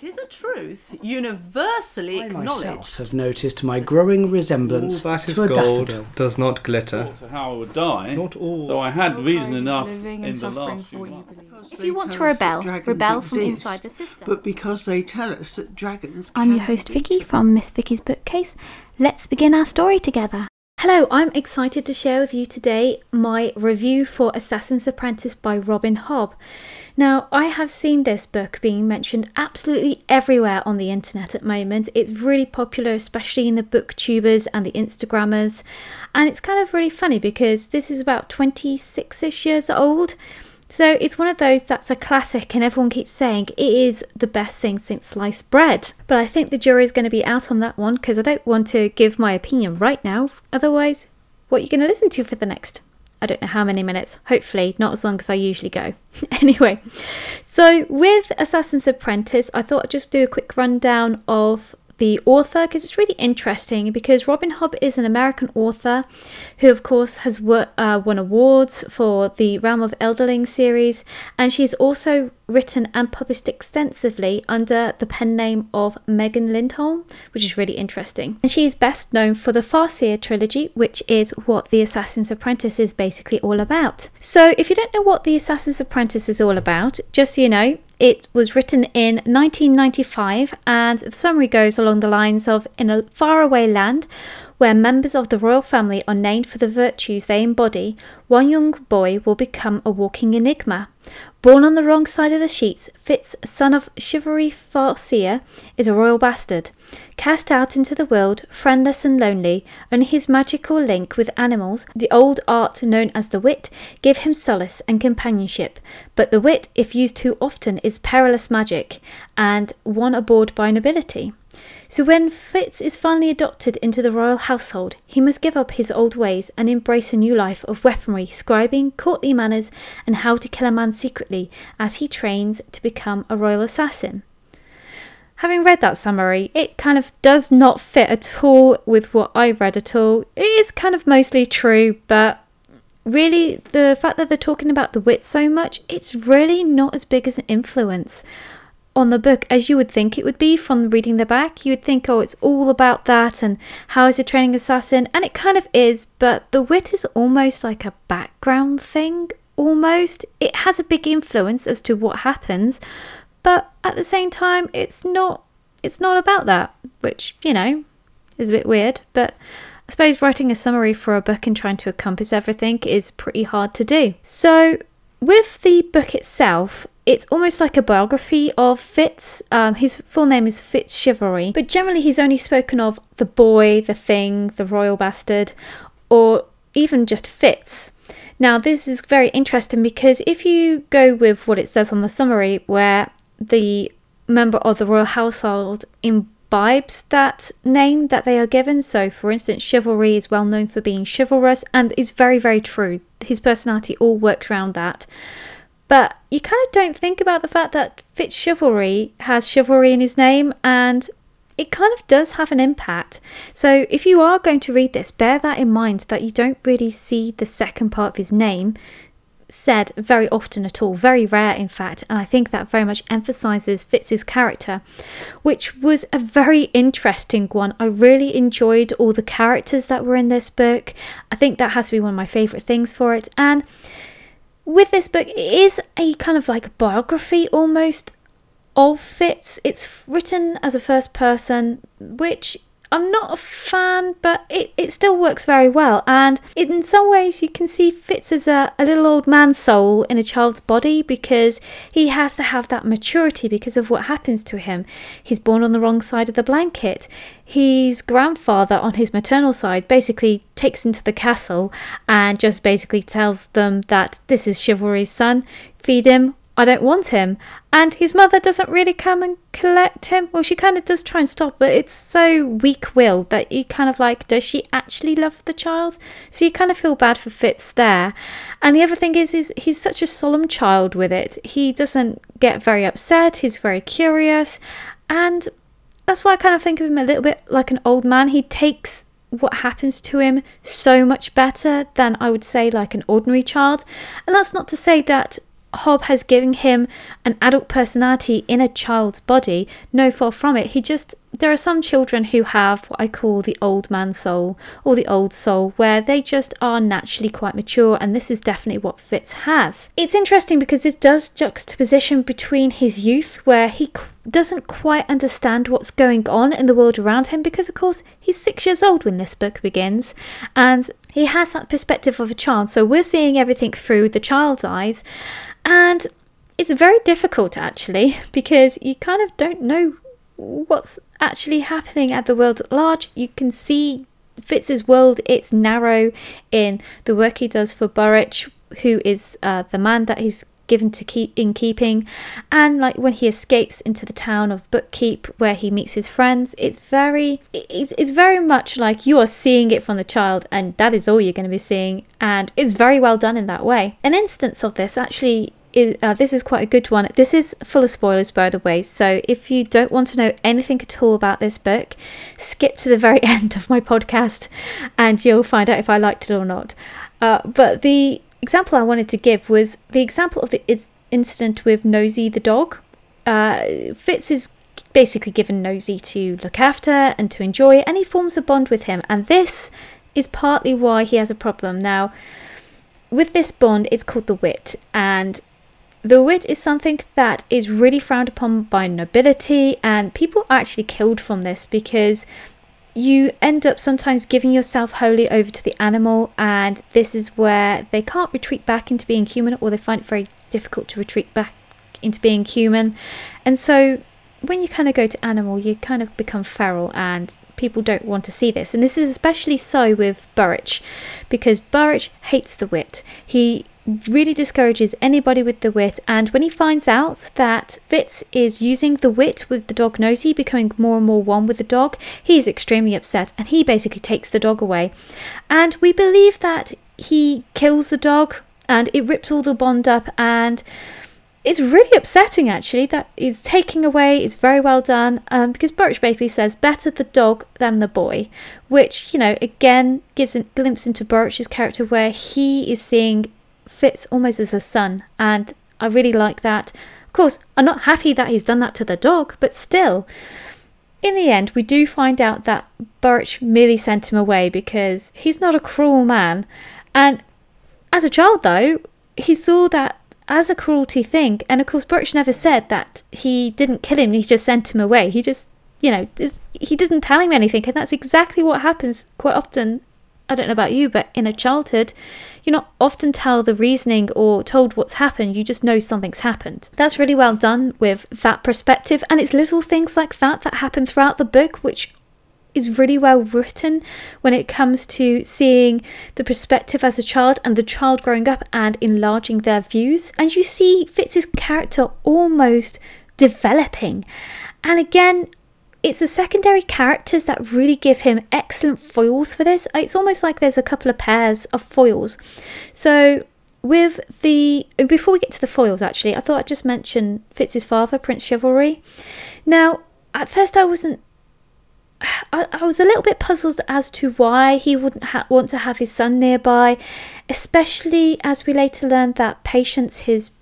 It is a truth universally acknowledged. I myself have noticed my growing resemblance to a daffodil. All that is gold does not glitter. How I would die. Not all. Though I had reason enough in the last few months. If you want to rebel from inside the system. But because they tell us that dragons. I'm your host Vicky from Miss Vicky's Bookcase. Let's begin our story together. Hello, I'm excited to share with you today my review for Assassin's Apprentice by Robin Hobb. Now, I have seen this book being mentioned absolutely everywhere on the internet at the moment. It's really popular, especially in the booktubers and the Instagrammers. And it's kind of really funny because this is about 26-ish years old. So it's one of those that's a classic and everyone keeps saying it is the best thing since sliced bread. But I think the jury's going to be out on that one because I don't want to give my opinion right now. Otherwise, what are you going to listen to for the next? I don't know how many minutes. Hopefully not as long as I usually go. Anyway, so with Assassin's Apprentice, I thought I'd just do a quick rundown of the author because it's really interesting because Robin Hobb is an American author who of course has won awards for the Realm of Elderlings series, and she's also written and published extensively under the pen name of Megan Lindholm, which is really interesting. And she is best known for the Farseer trilogy, which is what the Assassin's Apprentice is basically all about. So if you don't know what the Assassin's Apprentice is all about, just so you know, it was written in 1995, and the summary goes along the lines of, in a faraway land where members of the royal family are named for the virtues they embody, one young boy will become a walking enigma. Born on the wrong side of the sheets, Fitz, son of Chivalry Farseer, is a royal bastard. Cast out into the world, friendless and lonely, only his magical link with animals, the old art known as the wit, give him solace and companionship. But the wit, if used too often, is perilous magic, and one abhorred by nobility. So when Fitz is finally adopted into the royal household, he must give up his old ways and embrace a new life of weaponry, scribing, courtly manners, and how to kill a man secretly as he trains to become a royal assassin. Having read that summary, it kind of does not fit at all with what I read at all. It is kind of mostly true, but really the fact that they're talking about the wit so much, it's really not as big as an influence on the book as you would think it would be from reading the back. You would think, oh, it's all about that and how is a training assassin, and it kind of is, but the wit is almost like a background thing almost. It has a big influence as to what happens, but at the same time it's not about that, which, you know, is a bit weird. But I suppose writing a summary for a book and trying to encompass everything is pretty hard to do. So with the book itself, it's almost like a biography of Fitz. His full name is Fitz Chivalry, but generally he's only spoken of the boy, the thing, the royal bastard, or even just Fitz. Now this is very interesting because if you go with what it says on the summary, where the member of the royal household imbibes that name that they are given, so for instance Chivalry is well known for being chivalrous and is very, very true. His personality all works around that. But you kind of don't think about the fact that Fitz Chivalry has chivalry in his name, and it kind of does have an impact. So if you are going to read this, bear that in mind, that you don't really see the second part of his name said very often at all, very rare in fact, and I think that very much emphasises Fitz's character, which was a very interesting one. I really enjoyed all the characters that were in this book. I think that has to be one of my favourite things for it. And with this book, it is a kind of like biography almost of Fitz. It's written as a first person, which I'm not a fan, but it still works very well. And in some ways you can see Fitz as a little old man's soul in a child's body, because he has to have that maturity because of what happens to him. He's born on the wrong side of the blanket. His grandfather on his maternal side basically takes him to the castle and just basically tells them that this is Chivalry's son, feed him, I don't want him. And his mother doesn't really come and collect him. Well, she kind of does try and stop, but it's so weak-willed that you kind of like, does she actually love the child? So you kind of feel bad for Fitz there. And the other thing is he's such a solemn child with it. He doesn't get very upset. He's very curious, and that's why I kind of think of him a little bit like an old man. He takes what happens to him so much better than I would say like an ordinary child. And that's not to say that Hobb has given him an adult personality in a child's body. No far from it. He just, there are some children who have what I call the old man soul or the old soul, where they just are naturally quite mature, and this is definitely what Fitz has. It's interesting because this does juxtaposition between his youth, where he doesn't quite understand what's going on in the world around him, because of course he's 6 years old when this book begins, and he has that perspective of a child, so we're seeing everything through the child's eyes. And it's very difficult actually, because you kind of don't know what's actually happening at the world at large. You can see Fitz's world, it's narrow in the work he does for Burrich, who is the man that he's given to keep in keeping, and like when he escapes into the town of Bookkeep where he meets his friends. It's very much like you are seeing it from the child, and that is all you're going to be seeing, and it's very well done in that way. An instance of this actually is, this is quite a good one. This is full of spoilers, by the way, so if you don't want to know anything at all about this book, skip to the very end of my podcast and you'll find out if I liked it or not. But the example I wanted to give was the example of the incident with Nosy the dog. Fitz is basically given Nosy to look after and to enjoy, and he forms a bond with him, and this is partly why he has a problem. Now, with this bond, it's called the wit, and the wit is something that is really frowned upon by nobility, and people are actually killed from this, because you end up sometimes giving yourself wholly over to the animal, and this is where they can't retreat back into being human, or they find it very difficult to retreat back into being human. And so when you kind of go to animal, you kind of become feral, and people don't want to see this. And this is especially so with Burrich, because Burrich hates the wit. He really discourages anybody with the wit, and when he finds out that Fitz is using the wit with the dog Nosy, becoming more and more one with the dog, he's extremely upset, and he basically takes the dog away. And we believe that he kills the dog, and it rips all the bond up, and it's really upsetting actually that he's taking away. It's very well done, because Burrich basically says better the dog than the boy, which, you know, again gives a glimpse into Burrich's character, where he is seeing Fitz almost as a son, and I really like that. Of course, I'm not happy that he's done that to the dog, but still, in the end, we do find out that Burrich merely sent him away because he's not a cruel man. And as a child, though, he saw that as a cruelty thing. And of course, Burrich never said that he didn't kill him, he just sent him away. He just, you know, he didn't tell him anything. And that's exactly what happens quite often. I don't know about you, but in a childhood, you're not often told the reasoning or told what's happened. You just know something's happened. That's really well done with that perspective. And it's little things like that that happen throughout the book, which is really well written when it comes to seeing the perspective as a child and the child growing up and enlarging their views. And you see Fitz's character almost developing. And again, it's the secondary characters that really give him excellent foils for this. It's almost like there's a couple of pairs of foils. So with the, before we get to the foils actually, I thought I'd just mention Fitz's father, Prince Chivalry. Now, at first I was a little bit puzzled as to why he wouldn't want to have his son nearby, especially as we later learned that Patience, his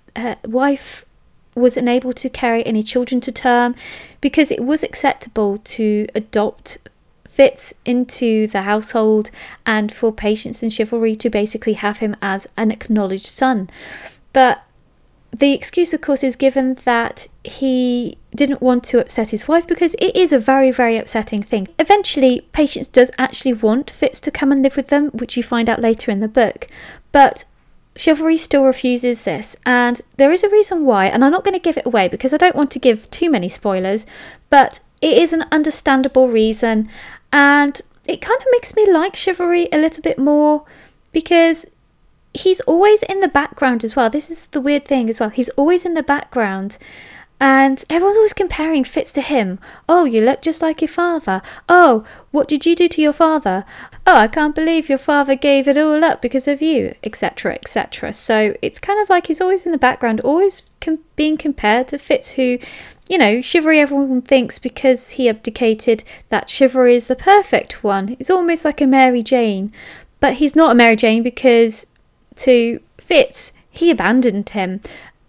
wife, was unable to carry any children to term because it was acceptable to adopt Fitz into the household and for Patience and Chivalry to basically have him as an acknowledged son. But the excuse, of course, is given that he didn't want to upset his wife because it is a very, very upsetting thing. Eventually, Patience does actually want Fitz to come and live with them, which you find out later in the book. But Chivalry still refuses this, and there is a reason why, and I'm not going to give it away because I don't want to give too many spoilers, but it is an understandable reason, and it kind of makes me like Chivalry a little bit more because he's always in the background as well. This is the weird thing as well. He's always in the background, and everyone's always comparing Fitz to him. Oh, you look just like your father. Oh, what did you do to your father? Oh, I can't believe your father gave it all up because of you, etc., etc. So it's kind of like he's always in the background, always being compared to Fitz, who, you know, Chivalry, everyone thinks because he abdicated that Chivalry is the perfect one. It's almost like a Mary Jane, but he's not a Mary Jane because to Fitz, he abandoned him.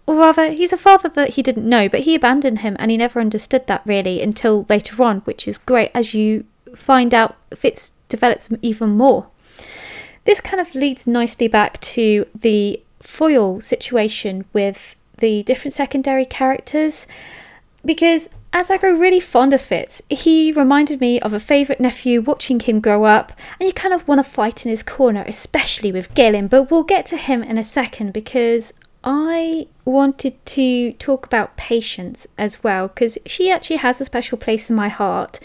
Or rather, he's a father that he didn't know, but he abandoned him and he never understood that really until later on, which is great as you find out Fitz develops even more. This kind of leads nicely back to the foil situation with the different secondary characters, because as I grow really fond of Fitz, he reminded me of a favourite nephew watching him grow up, and you kind of want to fight in his corner, especially with Galen, but we'll get to him in a second because I wanted to talk about Patience as well, because she actually has a special place in my heart.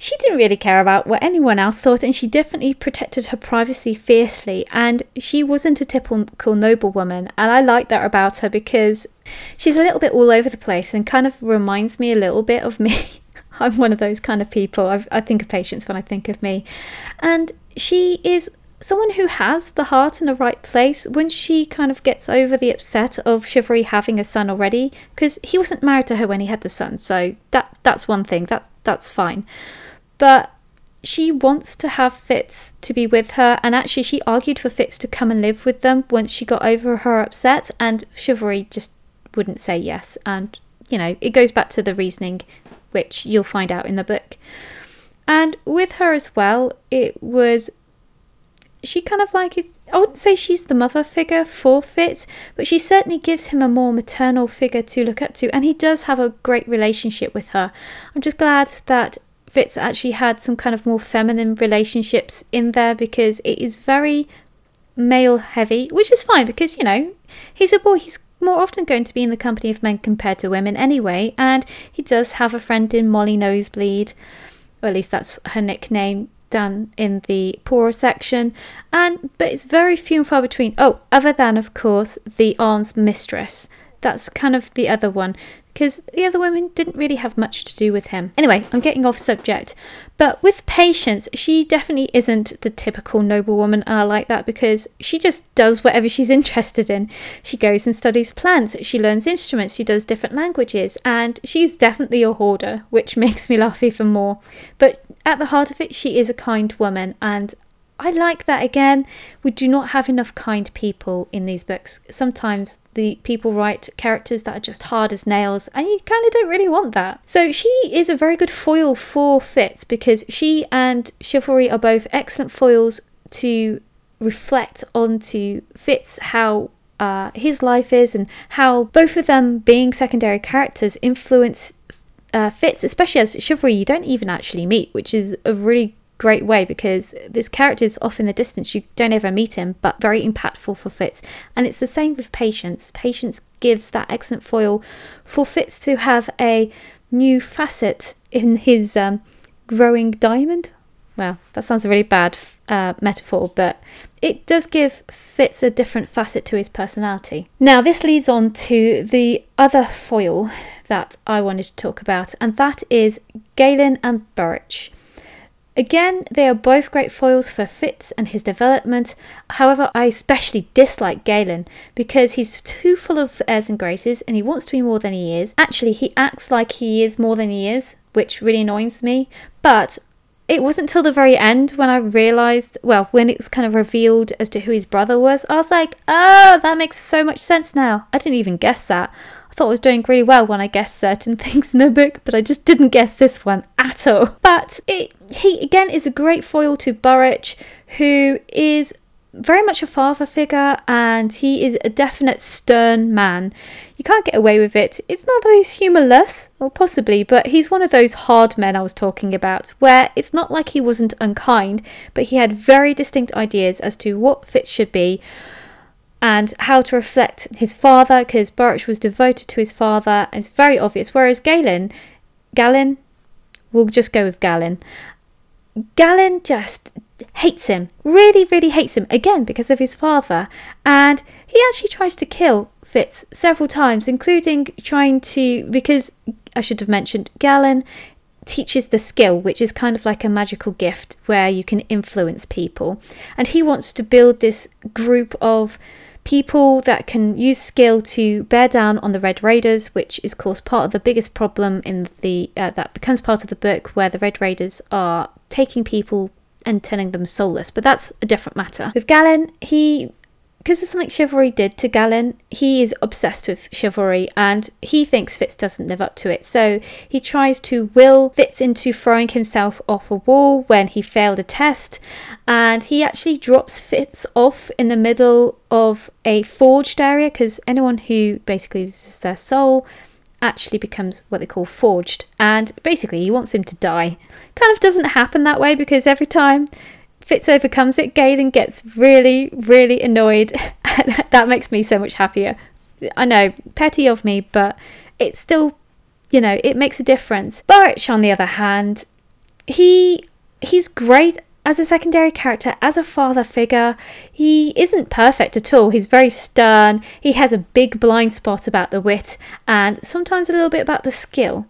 She didn't really care about what anyone else thought, and she definitely protected her privacy fiercely, and she wasn't a typical noblewoman, and I like that about her because she's a little bit all over the place and kind of reminds me a little bit of me. I'm one of those kind of people. I think of Patience when I think of me, and she is someone who has the heart in the right place when she kind of gets over the upset of Chivalry having a son already, because he wasn't married to her when he had the son, so that's one thing, that's fine. But she wants to have Fitz to be with her, and actually she argued for Fitz to come and live with them once she got over her upset, and Chivalry just wouldn't say yes. And, you know, it goes back to the reasoning, which you'll find out in the book. And with her as well, it was... she kind of like, I wouldn't say she's the mother figure for Fitz, but she certainly gives him a more maternal figure to look up to, and he does have a great relationship with her. I'm just glad that Fitz actually had some kind of more feminine relationships in there, because it is very male heavy, which is fine because, you know, he's a boy, he's more often going to be in the company of men compared to women anyway, and he does have a friend in Molly Nosebleed, or at least that's her nickname down in the poorer section, but it's very few and far between, other than of course the Arms Mistress. That's kind of the other one, because the other women didn't really have much to do with him. Anyway, I'm getting off subject. But with Patience, she definitely isn't the typical noblewoman, and I like that because she just does whatever she's interested in. She goes and studies plants, she learns instruments, she does different languages, and she's definitely a hoarder, which makes me laugh even more. But at the heart of it, she is a kind woman, and I like that again. We do not have enough kind people in these books. Sometimes the people write characters that are just hard as nails, and you kind of don't really want that. So she is a very good foil for Fitz, because she and Chivalry are both excellent foils to reflect onto Fitz how his life is, and how both of them being secondary characters influence Fitz, especially as Chivalry you don't even actually meet, which is a really great way, because this character is off in the distance, you don't ever meet him, but very impactful for Fitz. And it's the same with Patience. Patience gives that excellent foil for Fitz to have a new facet in his growing diamond. Well, that sounds a really bad metaphor, but it does give Fitz a different facet to his personality. Now this leads on to the other foil that I wanted to talk about, and that is Galen and Burrich. Again, they are both great foils for Fitz and his development. However, I especially dislike Galen because he's too full of airs and graces, and he wants to be more than he is. Actually, he acts like he is more than he is, which really annoys me. But it wasn't till the very end when I realised, when it was kind of revealed as to who his brother was, I was like, oh, that makes so much sense now. I didn't even guess that. I thought I was doing really well when I guessed certain things in the book, but I just didn't guess this one at all. But he again is a great foil to Burrich, who is very much a father figure, and he is a definite stern man. You can't get away with it. It's not that he's humourless, or possibly, but he's one of those hard men I was talking about, where it's not like he wasn't unkind, but he had very distinct ideas as to what Fitz should be, and how to reflect his father, because Burrich was devoted to his father, and it's very obvious, whereas Galen, we'll just go with Galen just hates him, really hates him, again because of his father, and he actually tries to kill Fitz several times, including trying to, because I should have mentioned, Galen teaches the skill, which is kind of like a magical gift where you can influence people, and he wants to build this group of people that can use skill to bear down on the Red Raiders, which is of course part of the biggest problem in the that becomes part of the book, where the Red Raiders are taking people and turning them soulless, but that's a different matter. With Galen, he because of something Chivalry did to Galen, he is obsessed with Chivalry and he thinks Fitz doesn't live up to it. So he tries to will Fitz into throwing himself off a wall when he failed a test, and he actually drops Fitz off in the middle of a forged area, because anyone who basically loses their soul actually becomes what they call forged, and basically he wants him to die. Kind of doesn't happen that way, because every time Fitz overcomes it, Galen gets really, really annoyed. That makes me so much happier. I know, petty of me, but it's still, you know, it makes a difference. Burrich, on the other hand, he's great as a secondary character, as a father figure. He isn't perfect at all. He's very stern. He has a big blind spot about the wit and sometimes a little bit about the skill.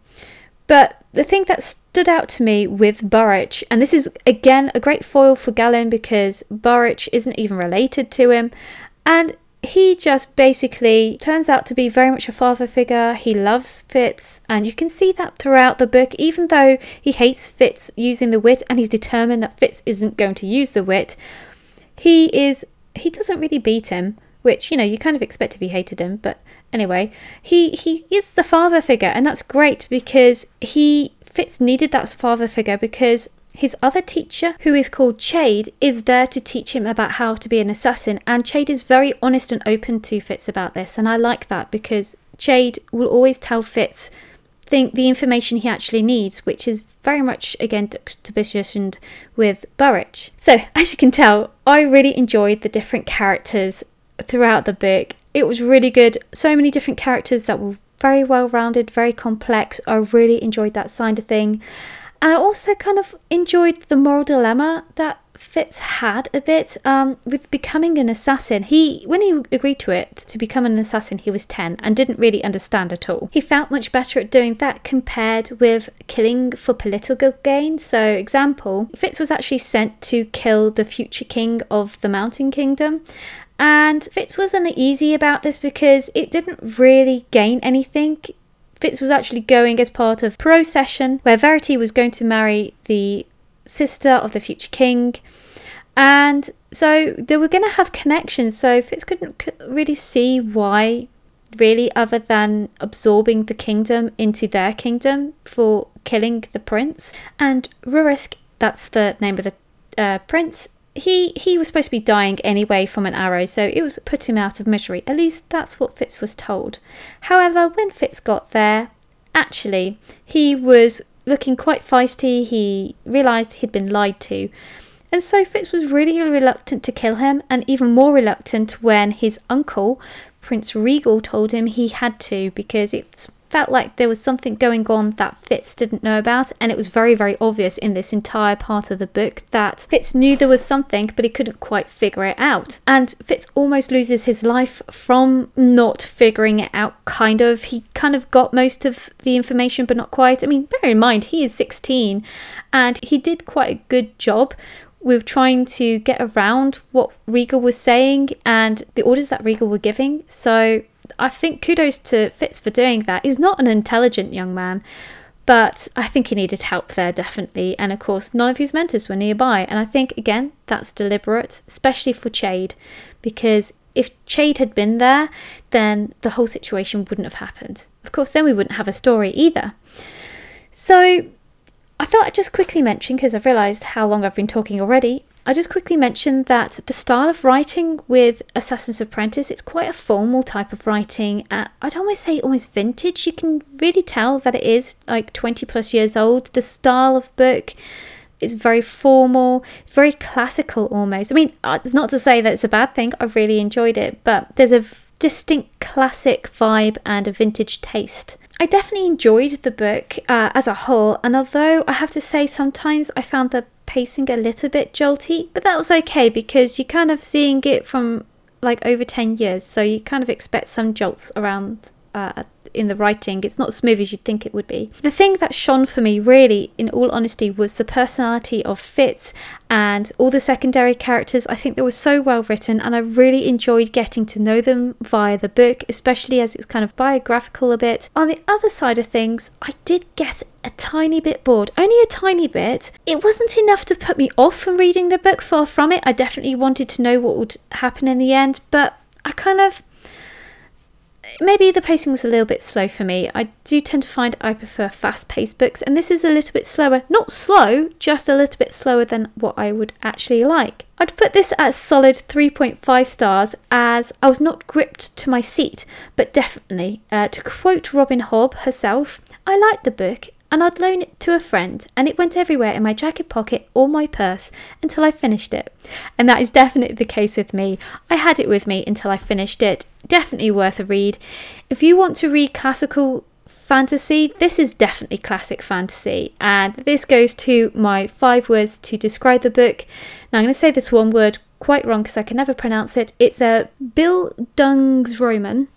But the thing that stood out to me with Burrich, and this is again a great foil for Galen because Burrich isn't even related to him, and he just basically turns out to be very much a father figure. He loves Fitz, and you can see that throughout the book. Even though he hates Fitz using the wit and he's determined that Fitz isn't going to use the wit, he doesn't really beat him, which, you know, you kind of expect if you hated him, but anyway, he is the father figure, and that's great because Fitz needed that father figure, because his other teacher, who is called Chade, is there to teach him about how to be an assassin, and Chade is very honest and open to Fitz about this, and I like that because Chade will always tell Fitz the information he actually needs, which is very much, again, juxtapositioned with Burrich. So, as you can tell, I really enjoyed the different characters throughout the book. It was really good. So many different characters that were very well rounded, very complex. I really enjoyed that side of thing, and I also kind of enjoyed the moral dilemma that Fitz had a bit with becoming an assassin. When he agreed to it, to become an assassin, he was 10 and didn't really understand at all. He felt much better at doing that compared with killing for political gain. So, example, Fitz was actually sent to kill the future king of the Mountain Kingdom, and Fitz wasn't easy about this because it didn't really gain anything. Fitz was actually going as part of procession where Verity was going to marry the sister of the future king, and so they were going to have connections, so Fitz couldn't really see why, really, other than absorbing the kingdom into their kingdom for killing the prince. And Rurisk, that's the name of the prince, he was supposed to be dying anyway from an arrow, so it was put him out of misery. At least that's what Fitz was told. However, when Fitz got there, actually, he was looking quite feisty. He realised he'd been lied to. And so Fitz was really reluctant to kill him, and even more reluctant when his uncle, Prince Regal, told him he had to, because it felt like there was something going on that Fitz didn't know about, and it was very, very obvious in this entire part of the book that Fitz knew there was something, but he couldn't quite figure it out. And Fitz almost loses his life from not figuring it out, kind of. He kind of got most of the information, but not quite. I mean, bear in mind, he is 16, and he did quite a good job with trying to get around what Regal was saying and the orders that Regal were giving. So I think kudos to Fitz for doing that. He's not an intelligent young man, but I think he needed help there, definitely. And of course, none of his mentors were nearby. And I think, again, that's deliberate, especially for Chade, because if Chade had been there, then the whole situation wouldn't have happened. Of course, then we wouldn't have a story either. So I thought I'd just quickly mention, because I've realised how long I've been talking already, I just quickly mentioned that the style of writing with Assassin's Apprentice, it's quite a formal type of writing. I'd almost say almost vintage. You can really tell that it is like 20 plus years old. The style of book is very formal, very classical almost. I mean, it's not to say that it's a bad thing. I've really enjoyed it, but there's a distinct classic vibe and a vintage taste. I definitely enjoyed the book as a whole, and although I have to say sometimes I found the pacing a little bit jolty, but that was okay because you're kind of seeing it from like over 10 years, so you kind of expect some jolts around in the writing. It's not as smooth as you'd think it would be. The thing that shone for me really, in all honesty, was the personality of Fitz and all the secondary characters. I think they were so well written and I really enjoyed getting to know them via the book, especially as it's kind of biographical a bit. On the other side of things, I did get a tiny bit bored, only a tiny bit. It wasn't enough to put me off from reading the book, far from it. I definitely wanted to know what would happen in the end, but I kind of, maybe the pacing was a little bit slow for me. I do tend to find I prefer fast-paced books, and this is a little bit slower. Not slow, just a little bit slower than what I would actually like. I'd put this as solid 3.5 stars, as I was not gripped to my seat, but definitely, to quote Robin Hobb herself, I liked the book and I'd loan it to a friend, and it went everywhere in my jacket pocket or my purse until I finished it. And that is definitely the case with me. I had it with me until I finished it. Definitely worth a read. If you want to read classical fantasy, this is definitely classic fantasy, and this goes to my 5 words to describe the book. Now I'm going to say this one word quite wrong because I can never pronounce it. It's a Bildungsroman.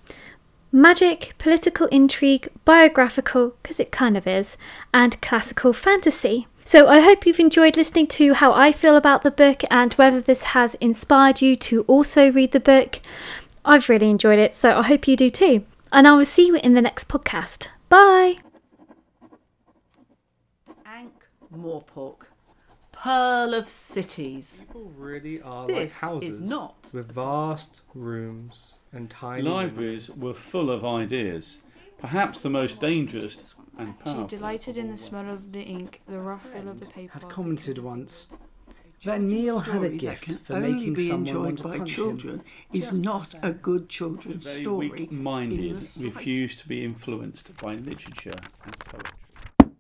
Magic, political intrigue, biographical, because it kind of is, and classical fantasy. So I hope you've enjoyed listening to how I feel about the book and whether this has inspired you to also read the book. I've really enjoyed it, so I hope you do too. And I will see you in the next podcast. Bye! Ankh-Morpork, Pearl of Cities. People really are this like houses is not with vast rooms. Libraries were full of ideas, perhaps the most dangerous and powerful. She delighted in the smell of the ink, the rough feel of the paper. Had commented once that Neil had a gift for making someone enjoyed by children is not a good children's story. Very weak-minded, refused to be influenced by literature and poetry.